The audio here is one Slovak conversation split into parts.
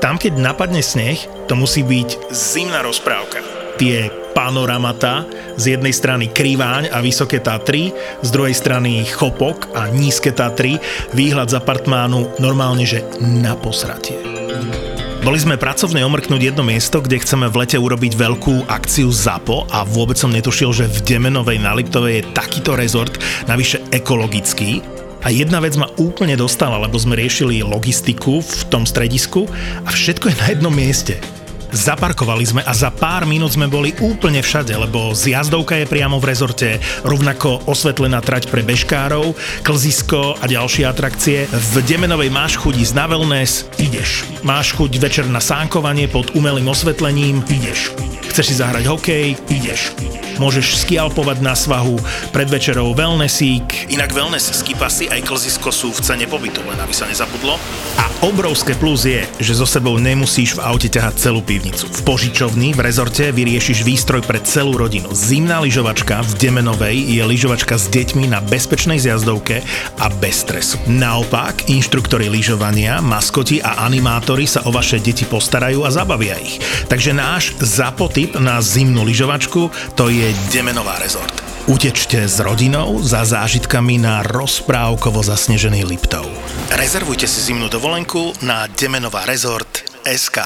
Tam, keď napadne sneh, to musí byť zimná rozprávka. Tie panoramata, z jednej strany Kriváň a vysoké Tatry, z druhej strany Chopok a nízke Tatry, výhľad z apartmánu normálne, že na posratie. Boli sme pracovne omrknúť jedno miesto, kde chceme v lete urobiť veľkú akciu Zapo a vôbec som netušil, že v Demenovej na Liptovej je takýto rezort, navyše ekologický. A jedna vec ma úplne dostala, lebo sme riešili logistiku v tom stredisku a všetko je na jednom mieste. Zaparkovali sme a za pár minút sme boli úplne všade, lebo zjazdovka je priamo v rezorte, rovnako osvetlená trať pre bežkárov, klzisko a ďalšie atrakcie. V Demenovej máš chuť ísť na wellness, ideš. Máš chuť večer na sánkovanie pod umelým osvetlením, ideš. Chceš si zahrať hokej, ideš. Môžeš skialpovať na svahu, pred večerou wellnessík. Inak wellness, skipasy aj klzisko sú v cene pobytu, len aby sa nezabudlo. A obrovské plus je, že so sebou nemusíš v aute ťahať celú pivu. V požičovni v rezorte vyriešiš výstroj pre celú rodinu. Zimná lyžovačka v Demenovej je lyžovačka s deťmi na bezpečnej zjazdovke a bez stresu. Naopak, inštruktori lyžovania, maskoti a animátori sa o vaše deti postarajú a zabavia ich. Takže náš zapotip na zimnú lyžovačku to je Demenová rezort. Utečte s rodinou za zážitkami na rozprávkovo zasnežený Liptov. Rezervujte si zimnú dovolenku na demenovarezort.sk.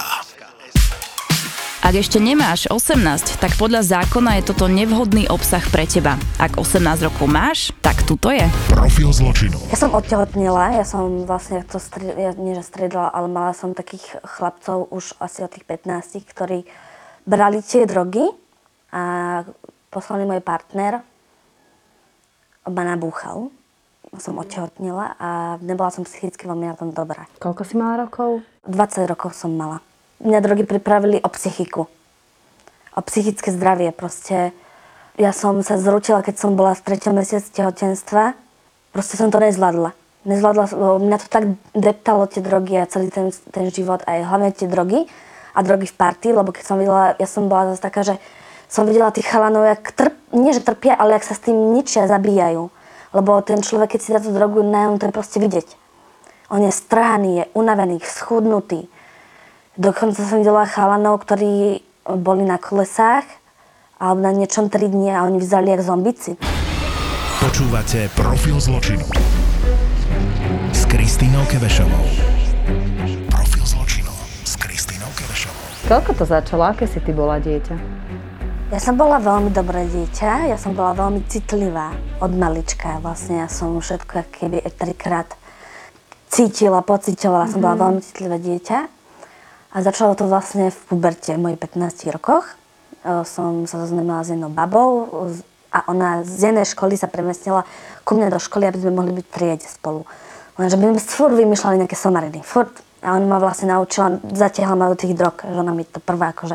Ak ešte nemáš 18, tak podľa zákona je toto nevhodný obsah pre teba. Ak 18 rokov máš, tak tuto je. Profil zločinu. Ja som odtehotnila, ja som vlastne striedala, ale mala som takých chlapcov už asi od tých 15, ktorí brali tie drogy a posledný môj partner ma nabúchal. Som odtehotnila a nebola som psychicky veľmi na tom dobrá. Koľko si mala rokov? 20 rokov som mala. Mňa drogy pripravili o psychiku, o psychické zdravie proste. Ja som sa zrútila, keď som bola v 3. mesiaci tehotenstva. Proste som to nezvládla. Mňa to tak deptalo tie drogy a celý ten život aj hlavne tie drogy a drogy v party, lebo keď som videla, ja som bola zase taká, že som videla tých chalanov, nie že trpia, ale jak sa s tým ničia, zabíjajú. Lebo ten človek, keď si dá tú drogu, na ňom to je proste vidieť. On je strhaný, je unavený, schudnutý. Dokonca som videla chalanov, ktorí boli na kolesách alebo na niečom 3 dni a oni vyzerali jak zombíci. Počúvate Profil zločinu s Kristínou Kebešovou. Profil zločinu s Kristínou Kebešovou. Koľko to začalo? Aké si ty bola dieťa? Ja som bola veľmi dobré dieťa. Ja som bola veľmi citlivá od malička. Vlastne ja som všetko keby 3-krát cítila, pocíťovala. Som bola veľmi citlivé dieťa. A začalo to vlastne v puberte, v mojich 15 rokoch. Som sa zoznamila s jednou babou a ona z jednej školy sa premiestnila ku mne do školy, aby sme mohli byť v triede spolu. Lenže my furt vymýšľali nejaké somariny, furt. A ona ma vlastne naučila, zatiahla ma do tých drog, že ona mi to prvá akože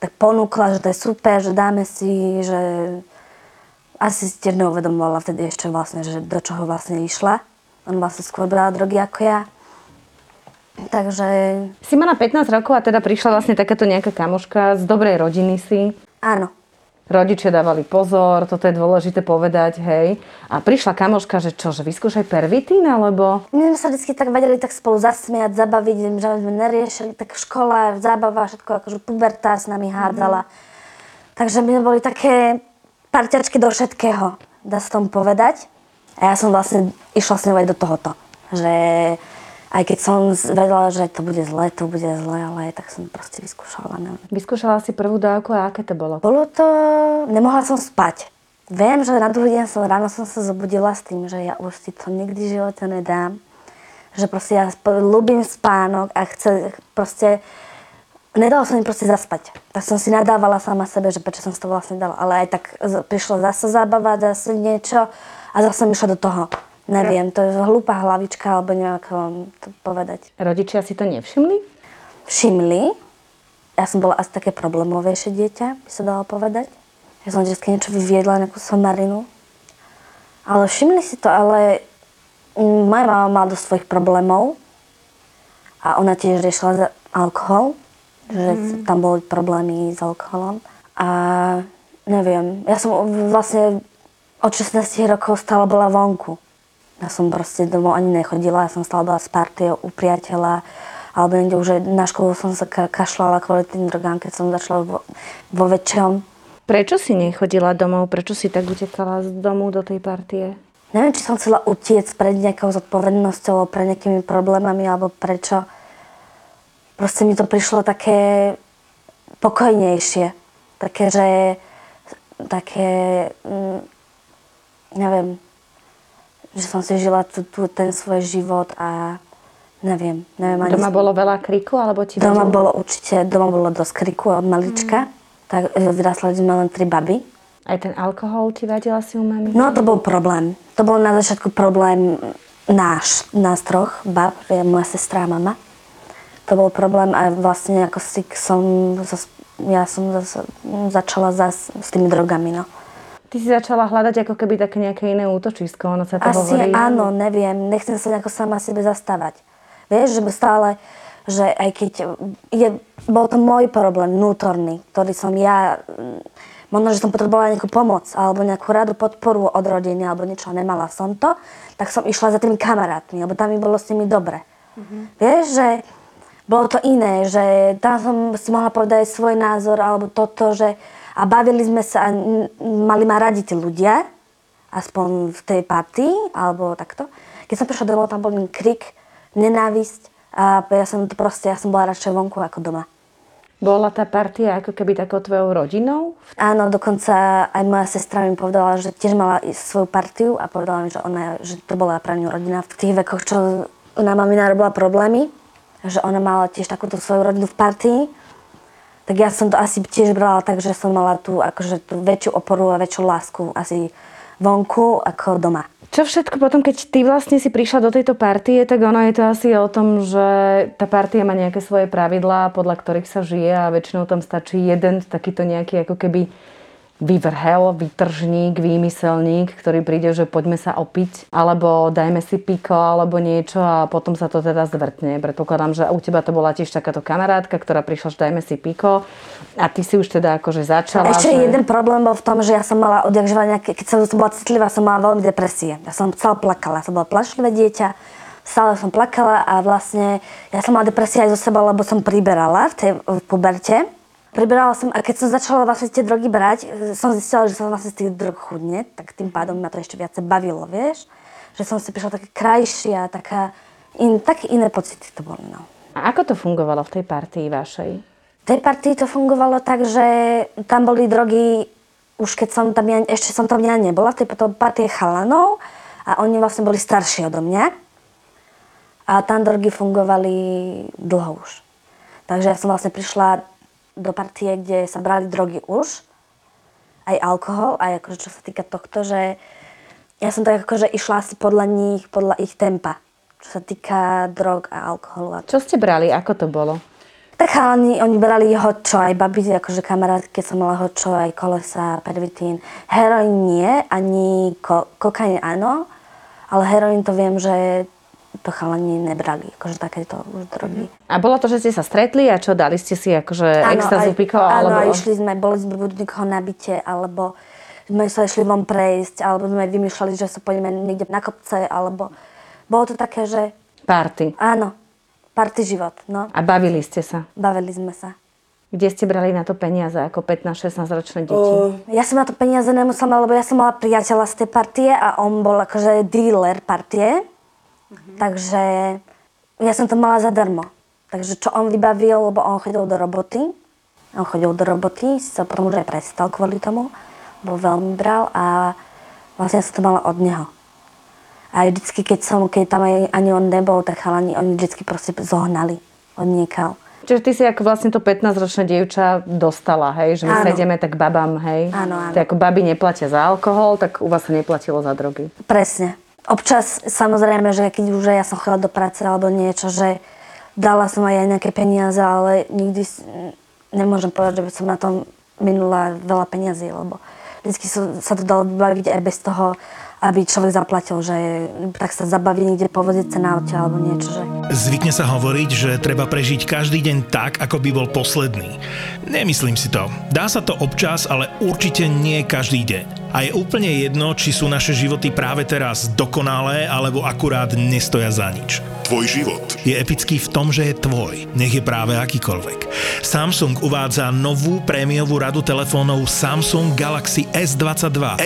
tak ponúkla, že to je super, že dáme si, že asi si tiež neuvedomovala vtedy ešte vlastne, že do čoho vlastne išla. Ona vlastne skôr brala drogy ako ja. Takže... Si mala 15 rokov a teda prišla vlastne takáto nejaká kamoška, z dobrej rodiny si. Áno. Rodičia dávali pozor, toto je dôležité povedať, hej. A prišla kamoška, že čo, že vyskúšaj pervitín, alebo... My sme sa vždy tak vedeli tak spolu zasmiať, zabaviť, že sme neriešili, tak škola, zábava, všetko, akože puberta s nami hádala. Takže my boli také parťačky do všetkého, dá sa tomu povedať. A ja som vlastne išla s ňou aj do tohoto, že... Aj keď som vedela, že to bude zle, ale tak som proste vyskúšala. Neviem. Vyskúšala si prvú dávku a aké to bolo? Bolo to... Nemohla som spať. Viem, že na druhý deň ráno som sa zobudila s tým, že ja už si to nikdy v živote nedám. Že proste ja ľúbim spánok a proste... Nedala som im proste zaspať. Tak som si nadávala sama sebe, že prečo som si to vlastne dala. Ale aj tak prišla zase zábava, zase niečo a zase som išla do toho. Neviem, to je hlúpa hlavička, alebo nejako to povedať. Rodičia si to nevšimli? Všimli. Ja som bola asi také problémovejšie dieťa, by sa dalo povedať. Ja som vždy niečo vyviedla, nejakú somarinu. Ale všimli si to, ale moja mama mala dosť svojich problémov. A ona tiež riešila alkohol, že tam boli problémy s alkoholom. A neviem, ja som vlastne od 16 rokov stále bola vonku. Ja som proste domov ani nechodila, ja som stále bola s partiou u priateľa a alebo niekde už na školu som sa kašľala kvôli tým drogám, keď som začala vo väčšom. Prečo si nechodila domov? Prečo si tak utekala z domu do tej partie? Neviem, či som chcela utiec pred nejakou zodpovednosťou, pred nejakými problémami, alebo prečo. Proste mi to prišlo také pokojnejšie. Neviem, že som si žila ten svoj život a neviem. Doma bolo veľa kriku? Alebo ti doma bolo dosť kriku od malička. Tak vyrastali sme len 3 baby. Aj ten alkohol ti vadila si u mami? No to bol problém. To bol na začiatku problém nás troch, bab, moja sestra a mama. To bol problém a vlastne ako ja som začala s tými drogami, no. Ty si začala hľadať ako keby také nejaké iné útočisko, ono sa to asi hovorí. Asi áno, neviem, nechcem sa nejako sama sebe zastávať. Vieš, že stále, že aj keď bol to môj problém vnútorný, ktorý som ja... Možno, že som potrebovala nejakú pomoc, alebo nejakú radu, podporu od rodiny, alebo niečo, nemala som to, tak som išla za tými kamarátmi, lebo tam mi bolo s nimi dobre. Mm-hmm. Vieš, že bolo to iné, že tam som si mohla povedať svoj názor, alebo toto, že... A bavili sme sa, mali ma radi tí ľudia, aspoň v tej partii, alebo takto. Keď som prišla domov, tam bol krik, nenávisť a ja som bola radšej vonku ako doma. Bola tá partia ako keby takou tvojou rodinou? Áno, dokonca aj moja sestra mi povedala, že tiež mala svoju partiu a povedala mi, že to bola pre ňu rodina v tých vekoch, čo ona mamina robila problémy, že ona mala tiež takúto svoju rodinu v partii. Tak ja som to asi tiež brala tak, že som mala tú väčšiu oporu a väčšiu lásku asi vonku ako doma. Čo všetko potom, keď ty vlastne si prišla do tejto partie, tak ono je to asi o tom, že tá partia má nejaké svoje pravidlá, podľa ktorých sa žije a väčšinou tam stačí jeden takýto nejaký ako keby vyvrhel, vytržník, výmyselník, ktorý príde, že poďme sa opiť, alebo dajme si piko, alebo niečo a potom sa to teda zvrtne. Predpokladám, že u teba to bola tiež takáto kamarátka, ktorá prišla, že dajme si piko a ty si už teda akože začala. Jeden problém bol v tom, že ja som mala odjakživa nejaké, keď som bola citlivá, som mala veľmi depresie. Ja som celá plakala, som bola plašlivé dieťa, stále som plakala a vlastne ja som mala depresie aj zo seba, lebo som priberala v puberte. Priberala som a keď som začala vlastne tie drogy brať, som zistila, že som vlastne z tých drog chudne, tak tým pádom ma to ešte viacej bavilo, vieš? Že som si prišla taká krajšia, také iné pocity to boli, no. A ako to fungovalo v tej partii vašej? V tej partii to fungovalo tak, že tam boli drogy, už keď som tam, ešte som tam ja nebola, v tej partii chalanov a oni vlastne boli starší odo mňa a tam drogy fungovali dlho už. Takže ja som vlastne prišla do partie, kde sa brali drogy už, aj alkohol, aj akože čo sa týka tohto, že ja som tak akože išla asi podľa nich, podľa ich tempa, čo sa týka drog a alkoholu. Čo ste brali? Ako to bolo? Tak oni brali hočo, aj babi, akože kamarátky som mala hočo, aj kolesa, pervitín. Heroin nie, ani kokain áno, ale heroin to viem, že to chalani nebrali, akože takéto už drogy. A bolo to, že ste sa stretli a čo, dali ste si akože extázu piko? Áno, alebo... išli sme, boli sme buď nikoho na byte, alebo sme sa išli von prejsť, alebo sme vymýšľali, že sa pôjdeme niekde na kopce, alebo... Bolo to také, že... Party. Áno, party život, no. A bavili ste sa? Bavili sme sa. Kde ste brali na to peniaze ako 15-16 ročné deti? Ja som na to peniaze nemusela, lebo ja som mala priateľa z tej partie a on bol akože dealer partie. Mhm. Takže ja som to mala zadarmo. Takže čo on vybavil, lebo on chodil do roboty, sa potom už aj prestal kvôli tomu, bo veľmi bral a vlastne som to mala od neho. A vždycky, keď tam ani on nebol, tak oni vždycky proste zohnali od niekaľ. Čiže ty si ako vlastne to 15-ročná dievča dostala, hej? Že my sa ideme tak babám, hej? Áno. Ty ako baby neplatia za alkohol, tak u vás sa neplatilo za drogy. Presne. Občas, samozrejme, že keď už ja som chodila do práce alebo niečo, že dala som aj nejaké peniaze, ale nikdy nemôžem povedať, že by som na tom minula veľa peniazí, lebo vždycky sa to dalo vybaviť aj bez toho, aby človek zaplatil, že tak sa zabaví niekde povozieť sa na aute alebo niečo. Že... Zvykne sa hovoriť, že treba prežiť každý deň tak, ako by bol posledný. Nemyslím si to. Dá sa to občas, ale určite nie každý deň. A je úplne jedno, či sú naše životy práve teraz dokonalé, alebo akurát nestoja za nič. tvoj život. Je epický v tom, že je tvoj, nech je práve akýkoľvek. Samsung uvádza novú prémiovú radu telefónov Samsung Galaxy S22,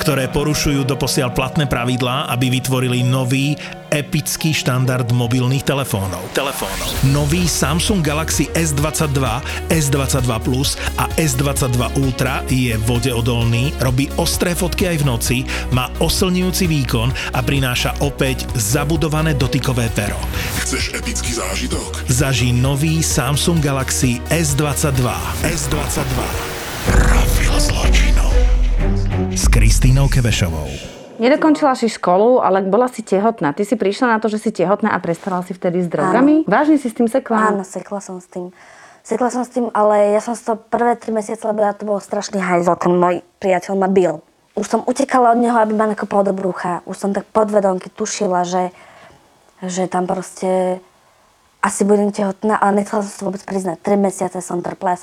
ktoré porušujú doposiaľ platné pravidlá, aby vytvorili nový epický štandard mobilných telefónov. Nový Samsung Galaxy S22, S22 Plus a S22 Ultra je vodeodolný, robí ostré fotky aj v noci, má oslňujúci výkon a prináša opäť zabudované dotykové pero. Chceš epický zážitok? Zažij nový Samsung Galaxy S22. Profil zločinu s Kristínou Kebešovou. Nedokončila si školu, ale bola si tehotná. Ty si prišla na to, že si tehotná a prestala si vtedy s drogami? Áno. Vážne si s tým sekla? Áno, sekla som s tým. Ale ja som to prvé 3 mesiace, lebo ja to bol strašný hajzel, ten môj priateľ ma bil. Už som utekala od neho, aby ma nakopal do brucha. Už som tak podvedomky tušila, že tam proste asi budem tehotná, ale nechcela som sa vôbec priznať. 3 mesiace som trpla,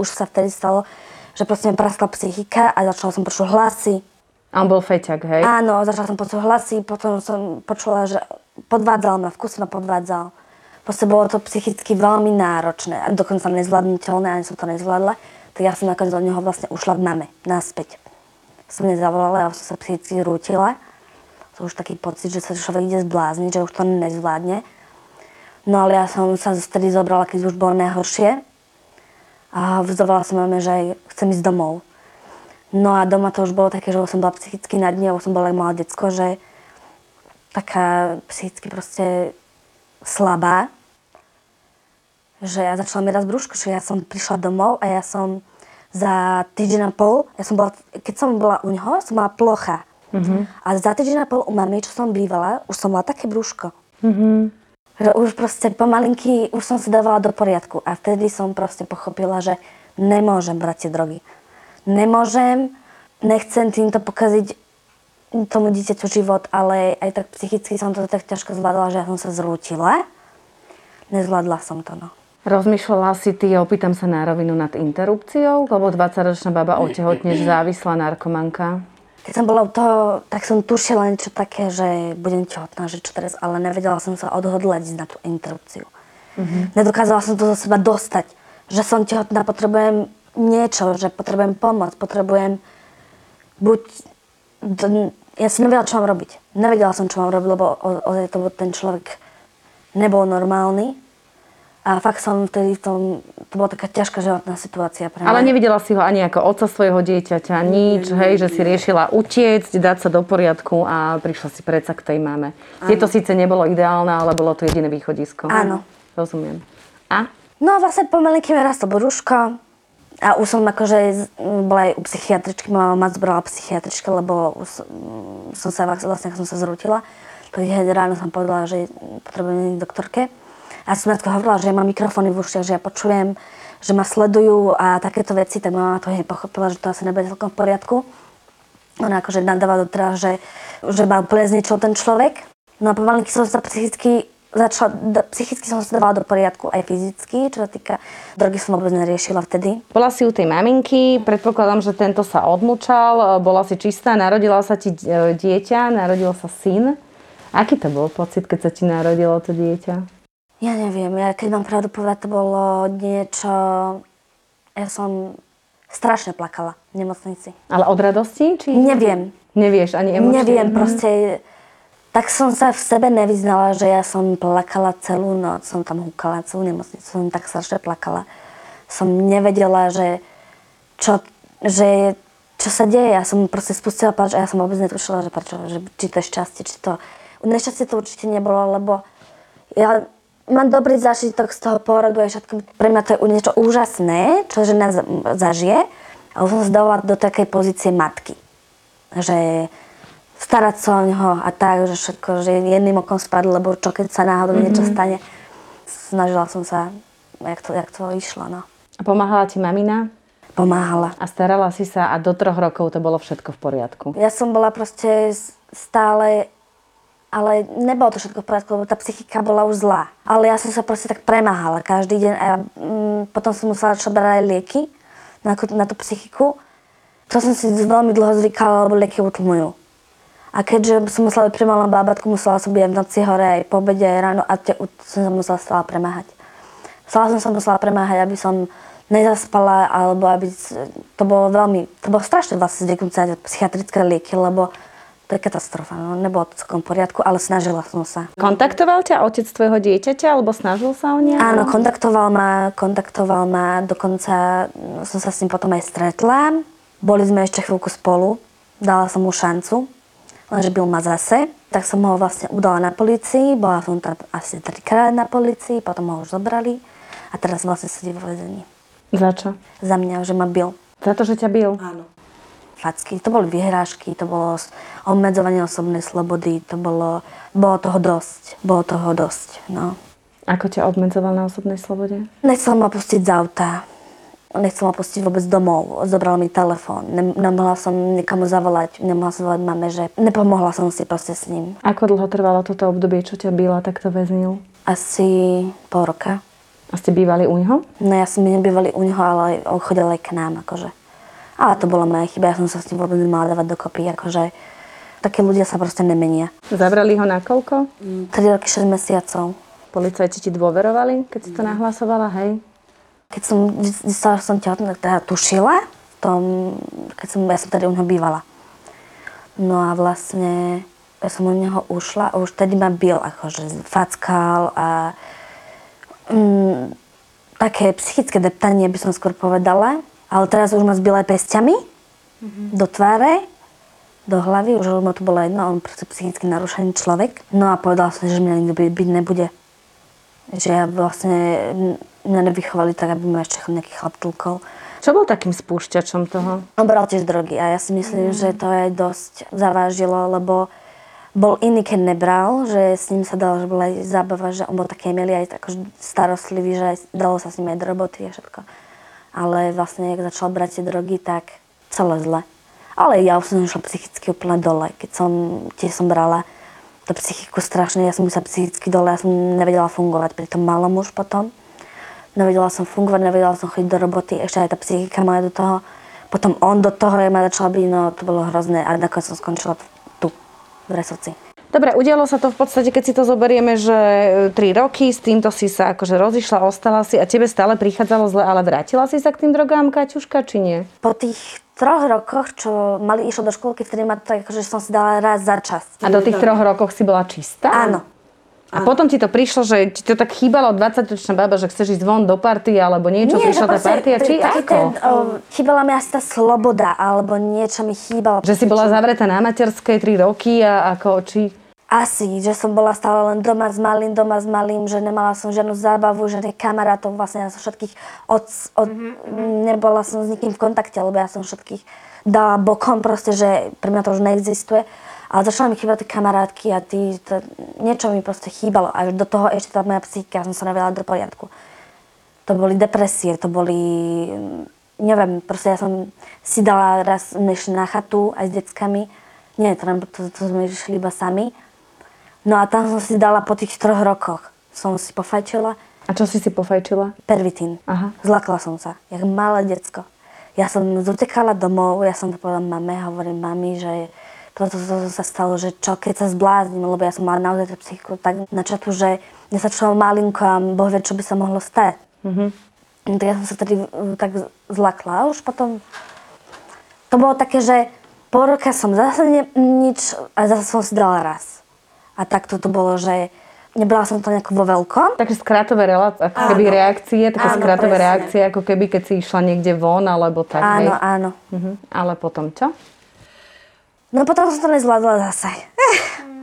už sa vtedy stalo, že proste mi praskla psychika a začala som počuť hlasy. A on bol feťak, hej? Áno, začala som počuť hlasy, potom som počula, že podvádzal ma, vkusne podvádzal. Proste bolo to psychicky veľmi náročné a dokonca nezvládnutelné, ani som to nezvládla. Tak ja som nakoniec od neho vlastne ušla v mame, naspäť. Som nezavolala, ja som sa psychicky rútila. To už taký pocit, že sa človek ide zblázniť, že už to nezvládne. No ale ja som sa vtedy zobrala, keď už bolo najhoršie. A vzdovala som mame, že chcem ísť domov. No a doma to už bolo také, že som bola psychicky na dne, lebo som bola aj malá decko, že taká psychicky proste slabá, že ja začala mi raz brúško, že ja som prišla domov a ja som za týždeň a pol, keď som bola u neho, som bola plocha. A za týždeň a pol u mami, čo som bývala, už som mala také brúško. Že už proste pomalinky, už som sa dávala do poriadku a vtedy som proste pochopila, že nemôžem brať tie drogy. Nemôžem, nechcem týmto pokaziť tomu dieťaťu život, ale aj tak psychicky som to tak ťažko zvládla, že ja som sa zrútila. Nezvládla som to, no. Rozmýšľala si ty, opýtam sa na rovinu, nad interrupciou, lebo 20-ročná baba otehotne, závislá narkomanka. Keď som bola u toho, tak som tušila niečo také, že budem tehotná, že čo teraz, ale nevedela som sa odhodlať na tú interrupciu. Nedokázala som to zo seba dostať, že som tehotná, potrebujem niečo, že potrebujem pomoc, ja som nevedela, čo mám robiť. Nevedela som, čo mám robiť, lebo ten človek nebol normálny. A fakt som vtedy to bola taká ťažká životná situácia pre mňa. Ale nevidela si ho ani ako otca svojho dieťaťa, nič, hej, že si riešila utiecť, dať sa do poriadku a prišla si predsa k tej mame. Je to síce nebolo ideálne, ale bolo to jediné východisko. Áno. Rozumiem. A? No vlastne pomalinky mi rastlo brúško. A už som akože bola aj u psychiatričky, mama zbrala psychiatrička, lebo som sa zrútila. Takže ráno som povedala, že potrebujem ísť k doktorke. A som na to hovorila, že ja mám mikrofóny v ušiach, že ja počujem, že ma sledujú a takéto veci, tak mama to pochopila, že to asi nebude celkom v poriadku. Ona akože nadávala doteraz, že mal plezničil ten človek. No a pomalinky som sa psychicky som sa dávala do poriadku, aj fyzicky, čo sa týka drogy som vôbec neriešila vtedy. Bola si u tej maminky, predpokladám, že tento sa odmlčal, bola si čistá, narodila sa ti dieťa, narodil sa syn. Aký to bol pocit, keď sa ti narodilo to dieťa? Ja neviem, keď mám pravdu povedať, to bolo niečo... Ja som strašne plakala v nemocnici. Ale od radosti? Či... Neviem. Nevieš ani emočne? Neviem, proste... Tak som sa v sebe nevyznala, že ja som plakala celú noc, som tam húkala celú nemocnicu, som tak strašne plakala. Som nevedela, čo sa deje. Ja som proste spustila pláč a ja som vôbec netušila, že či to je šťastie, či to... Nešťastie to určite nebolo, lebo ja mám dobrý zážitok z toho pôrodu a všetko. Pre mňa to je niečo úžasné, čo žena zažije. A už som sa dávala do takej pozície matky, že... starať sa o neho a tak, že všetko, že jedným okom spadlo, lebo čo keď sa náhodou niečo stane. Snažila som sa, jak to išlo, no. A pomáhala ti mamina? Pomáhala. A starala si sa a do 3 rokov to bolo všetko v poriadku? Ja som bola proste stále, ale nebolo to všetko v poriadku, lebo tá psychika bola už zlá. Ale ja som sa proste tak premáhala každý deň a potom som musela brať aj lieky na tú psychiku. To som si veľmi dlho zvykala, lebo lieky utlmujú. A keďže som musela byť primalá bábatku, musela som byť aj v noci hore, aj po obede, aj ráno a som sa musela premáhať. Musela som premáhať, aby som nezaspala, alebo aby to bolo strašne vlastne zvyknúť na psychiatrické lieky, lebo to je katastrofa, no nebolo to v celkom poriadku, ale snažila som sa. Kontaktoval ťa otec tvojho dieťaťa, alebo snažil sa o nej? Áno, kontaktoval ma, dokonca som sa s ním potom aj stretla. Boli sme ešte chvíľku spolu, dala som mu šancu, lenže byl ma zase. Tak som ho vlastne udala na polícii, bola som tam asi 3-krát na polícii, potom ho už zobrali a teraz vlastne sedí vo väzení. Za čo? Za mňa, že ma bil. Za to, že ťa bil? Áno. Facky, to boli vyhrážky, to bolo obmedzovanie osobnej slobody, to bolo toho dosť, no. Ako ťa obmedzoval na osobnej slobode? Nechcel ma pustiť z auta, nechcel ma pustiť vôbec domov, zobral mi telefón, nemohla som nikomu zavolať, nemohla som zavolať mame, že nepomohla som si proste s ním. Ako dlho trvalo toto obdobie, čo ťa bila, takto väznil? Asi pol roka. A ste bývali u ňoho? No ja som nebývali u ňoho, ale on chodil aj k nám, akože. Ale to bola moja chyba, ja som sa s ním vôbec nemala dávať dokopy, akože takí ľudia sa proste nemenia. Zavrali ho na koľko? 3 roky, 6 mesiacov. Policajti ti dôverovali, keď si to nahlasovala, hej? Keď som tehotná, teda tušila, ja som tady u neho bývala. No a vlastne ja som u neho ušla a už tedy ma bil, akože fackal a také psychické deptanie by som skôr povedala. Ale teraz už ma zbil aj pesťami, do tváre, do hlavy, už ma to bolo jedno, on proste psychicky narušený človek. No a povedal som, že mňa nikto byť nebude. Že ja vlastne, mňa nevychovali tak, aby ma ešte nejaký chlap tlkol. Čo bol takým spúšťačom toho? On bral tiež drogy a ja si myslím, že to aj dosť zavážilo, lebo bol iný, keď nebral, že s ním sa dalo, že bola aj zábava, že on bol taký milý, aj akože starostlivý, že dalo sa s ním aj do roboty a všetko. Ale vlastne, keď začal brať tie drogy, tak celé zle. Ale ja už som išla psychicky úplne dole, keď som brala tú psychiku strašne, ja som išla psychicky dole, ja som nevedela fungovať, pri tom malom už potom. Nevedela som fungovať, nevedela som chodiť do roboty, ešte aj tá psychika mala do toho. Potom on do toho, ja ma začala byť, no to bolo hrozné a nakoniec som skončila tu, v Resovci. Dobre, udialo sa to v podstate, keď si to zoberieme, že 3 roky, s týmto si sa akože rozišla, ostala si a tebe stále prichádzalo zle, ale vrátila si sa k tým drogám, Kaťuška, či nie? Po tých 3 rokoch, čo mali išlo do školky, vtedy ma tak, akože som si dala raz za čas. A do tých 3 rokoch si bola čistá? Áno. A potom ti to prišlo, že ti to tak chýbalo, 20-ročná baba, že chceš ísť von do party alebo niečo, prišla tá partia, či ako? Chýbala mi asi tá sloboda, alebo niečo mi chýbalo. Že si bola zavretá na materskej 3 roky a ako či... Asi, že som bola stále len doma s malým, že nemala som žiadnu zábavu, žiadne kamarátov, vlastne ja som všetkých nebola som s nikým v kontakte, lebo ja som všetkých dala bokom proste, že pre mňa to už neexistuje. Ale začala mi chýbať tie kamarátky a niečo mi proste chýbalo. A do toho ešte tá moja psychika, ja som sa nevedela do poriadku. To boli depresie, neviem, proste ja som si dala raz, išli na chatu aj s deckami. Nie, to sme išli iba sami. No a tam som si dala po tých 3 rokoch. Som si pofajčila. A čo si pofajčila? Pervitín. Aha. Zlakla som sa, jak malé decko. Ja som utekala domov, ja som to povedala mami, že toto sa stalo, že čo, keď sa zblázním, lebo ja som mala naozaj psychiku tak načatú, že mne sa čo malinko a Boh vie, čo by sa mohlo stať. No tak ja som sa tedy tak zlakla. Už potom to bolo také, že po roka som zase nič a zase som si dala raz. A tak to bolo, že nebrala som to nejako vo veľkom. Takže skratové reakcie, skratové reakcie, ako keby keď si išla niekde von, alebo tak. Áno, hej. Áno. Ale potom čo? No potom som to nezvládla zase.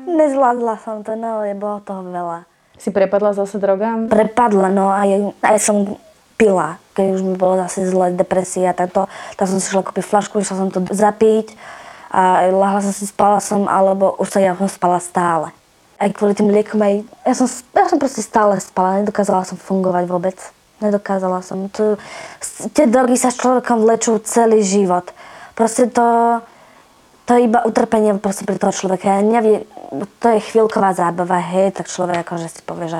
Nezvládla som to, no bolo toho veľa. Si prepadla zase drogám? Prepadla, no aj som pila, keď už mi bolo zase zle, depresia, takto. Tam som si šla kúpiť fľašku, išla som to zapiť. A lahla som si, spala som, alebo už ja som spala stále. Aj kvôli tým liekom, ja som proste stále spala, nedokázala som fungovať vôbec. Nedokázala som. Tie drogy sa s človekom vlečú celý život. Proste to je iba utrpenie proste pre toho človeka. Ja neviem, to je chvíľková zábava, hej, tak človek akože si povie, že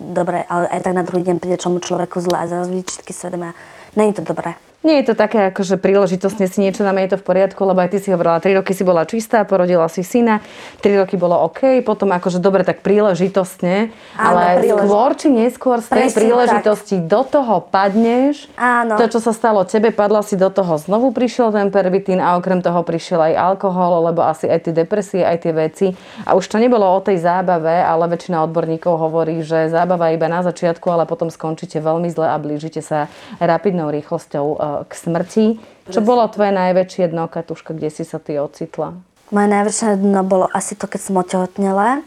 dobre, ale aj tak na druhý deň príde človeku zle a zazvičky svedom a není to dobré. Nie je to také, akože príležitostne si niečo dáme, je to v poriadku, lebo aj ty si hovorila, 3 roky si bola čistá, porodila si syna, 3 roky bolo OK, potom akože dobre, tak príležitostne, ale skôr či neskôr z tej príležitosti tak do toho padneš. Áno. To, čo sa stalo tebe, padla si do toho, znovu prišiel ten pervitín a okrem toho prišiel aj alkohol, lebo asi aj tie depresie, aj tie veci. A už to nebolo o tej zábave, ale väčšina odborníkov hovorí, že zábava iba na začiatku, ale potom skončíte veľmi zle a blížite sa rapidnou rýchlosťou k smrti. Čo bolo tvoje najväčšie dno, Katuška, kde si sa ty ocitla? Moje najväčšie dno bolo asi to, keď som otehotnela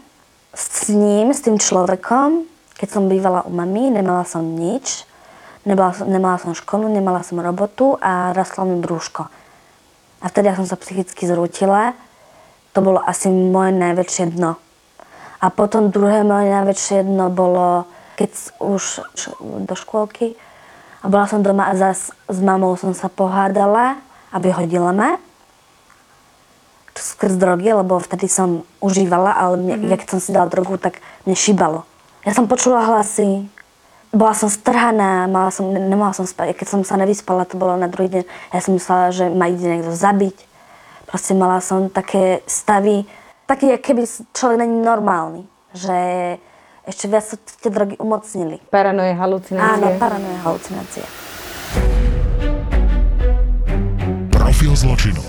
s tým človekom, keď som bývala u mami, nemala som nič, nemala som školu, nemala som robotu a rastlo mi brúško. A vtedy ja som sa psychicky zrútila, to bolo asi moje najväčšie dno. A potom druhé moje najväčšie dno bolo, keď už do škôlky, a bola som doma a zase s mamou som sa pohádala a vyhodila ma. Skrz drogy, lebo vtedy som užívala, ale ja keď som si dala drogu, tak mne šíbalo. Ja som počula hlasy, bola som strhaná, nemala som spať. Keď som sa nevyspala, to bolo na druhý deň, ja som myslela, že ma ide niekto zabiť. Proste mala som také stavy, také, keby človek není normálny, že ešte viac sa tie drogy umocnili. Paranoje, halucinácie. Áno, paranoje, halucinácie. Profil zločinu.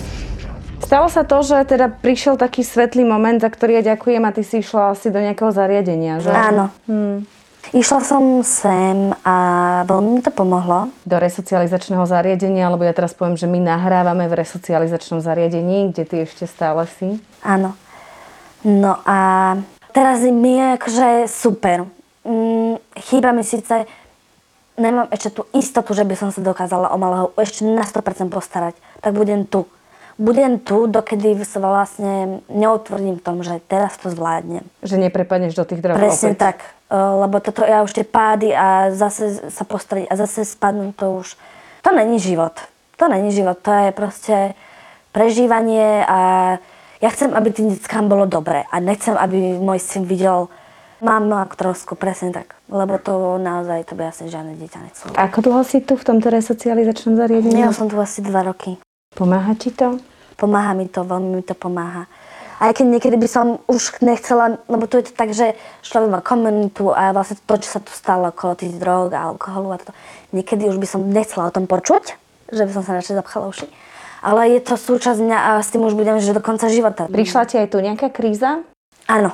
Stalo sa to, že teda prišiel taký svetlý moment, za ktorý ja ďakujem, a ty si išla asi do nejakého zariadenia, že? Áno. Išla som sem a veľmi mi to pomohlo. Do resocializačného zariadenia, lebo ja teraz poviem, že my nahrávame v resocializačnom zariadení, kde ty ešte stále si. Áno. No a teraz mi je akože super. Chýba mi síce, nemám ešte tú istotu, že by som sa dokázala o malého ešte na 100% postarať. Tak budem tu. Budem tu, dokedy sa vlastne neutvrdím v tom, že teraz to zvládnem. Že neprepadneš do tých drog. Presne opäť. Tak. Lebo toto ja už tie pády a zase sa postarať a zase spadnú, to už... To není život. To není život. To je proste prežívanie a... Ja chcem, aby tým deckám bolo dobre a nechcem, aby môj syn videl mamu a trosku, presne tak. Lebo to naozaj, to by asi žiadne dieťa nechcelo. Ako dlho si tu v tomto resocializačnom zariadení? Ja som tu asi 2 roky. Pomáha ti to? Pomáha mi to, veľmi mi to pomáha. Aj keď niekedy by som už nechcela, lebo tu je to tak, že človek má komunitu a vlastne to, čo sa tu stalo okolo tých drog a alkoholu a toto. Niekedy už by som nechcela o tom počuť, že by som sa radšej zapchala uši. Ale je to súčasť mňa a s tým už budem žiť do konca života. Prišla ti aj tu nejaká kríza? Áno.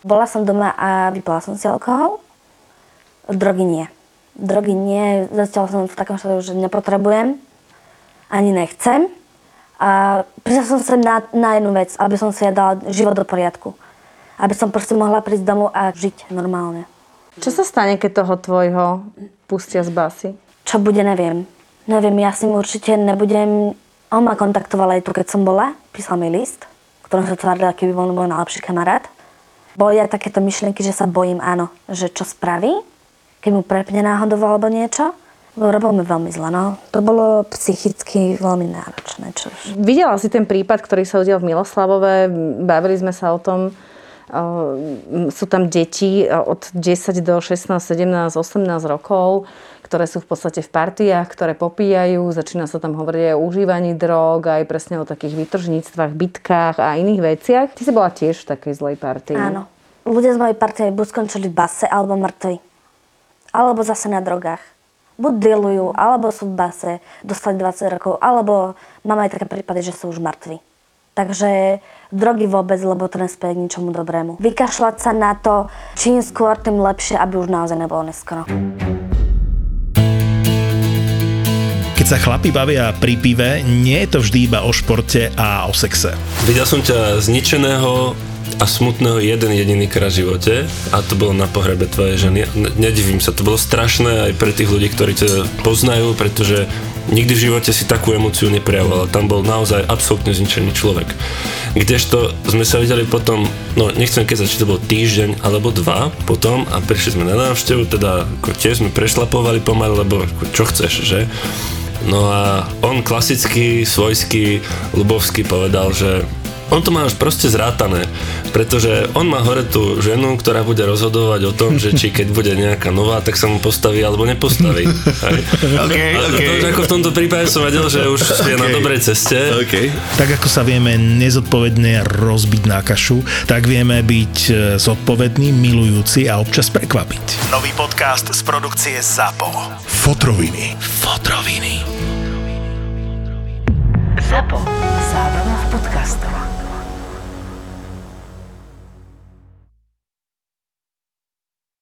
Bola som doma a vypila som si alkohol. Drogy nie. Drogy nie. Zatiaľ som v takom štádiu, že nepotrebujem. Ani nechcem. A prišla som sem na jednu vec, aby som si dala život do poriadku. Aby som proste mohla prísť domov a žiť normálne. Čo sa stane, keď toho tvojho pustia z basy? Čo bude, neviem. Neviem, ja si určite nebudem... On ma kontaktoval aj tu, keď som bola. Písal mi list, ktorom sa tvrdila, keby on bol najlepší kamarát. Boli aj takéto myšlienky, že sa bojím, áno, že čo spraví, keď mu prepne náhodou alebo niečo. Robilo mi veľmi zle, no. To bolo psychicky veľmi náročné. Čož. Videla si ten prípad, ktorý sa udial v Miloslavove, bavili sme sa o tom. Sú tam deti od 10 do 16, 17, 18 rokov, ktoré sú v podstate v partiách, ktoré popíjajú, začína sa tam hovoriť aj o užívaní drog, aj presne o takých výtržníctvách, bitkách a iných veciach. Ty si bola tiež v takej zlej partii. Áno. Ľudia z mojej partie buď skončili v base, alebo mŕtvi. Alebo zase na drogách. Buď dealujú, alebo sú v base, dostali 20 rokov, alebo máme aj také prípady, že sú už mŕtvi. Takže drogy vôbec, lebo to nespie k ničomu dobrému. Vykašľať sa na to, čím skôr, tým lepšie, aby už naozaj nebolo neskoro. Keď sa chlapi bavia pri pive, nie je to vždy iba o športe a o sexe. Videl som ťa zničeného a smutného jeden jediný krát v živote a to bolo na pohrebe tvojej ženy. Nedivím sa, to bolo strašné aj pre tých ľudí, ktorí ťa poznajú, pretože nikdy v živote si takú emóciu neprejavoval. Tam bol naozaj absolútne zničený človek. Kdežto sme sa videli potom, no nechcem kezať, či to bol týždeň alebo 2 potom a prišli sme na návštevu, teda tiež sme prešlapovali pomaly, lebo čo chceš, že? No a on klasicky, svojsky, ľubovsky povedal, že on to má už proste zrátané, pretože on má hore tú ženu, ktorá bude rozhodovať o tom, že či keď bude nejaká nová, tak sa mu postaví alebo nepostaví. Okay. To, ako v tomto prípade som vedel, že už je na dobrej ceste. Okay. Tak ako sa vieme nezodpovedne rozbiť na kašu, tak vieme byť zodpovední, milujúci a občas prekvapiť. Nový podcast z produkcie Zapo. Fotroviny. Zapo. Zábava v podcastoch.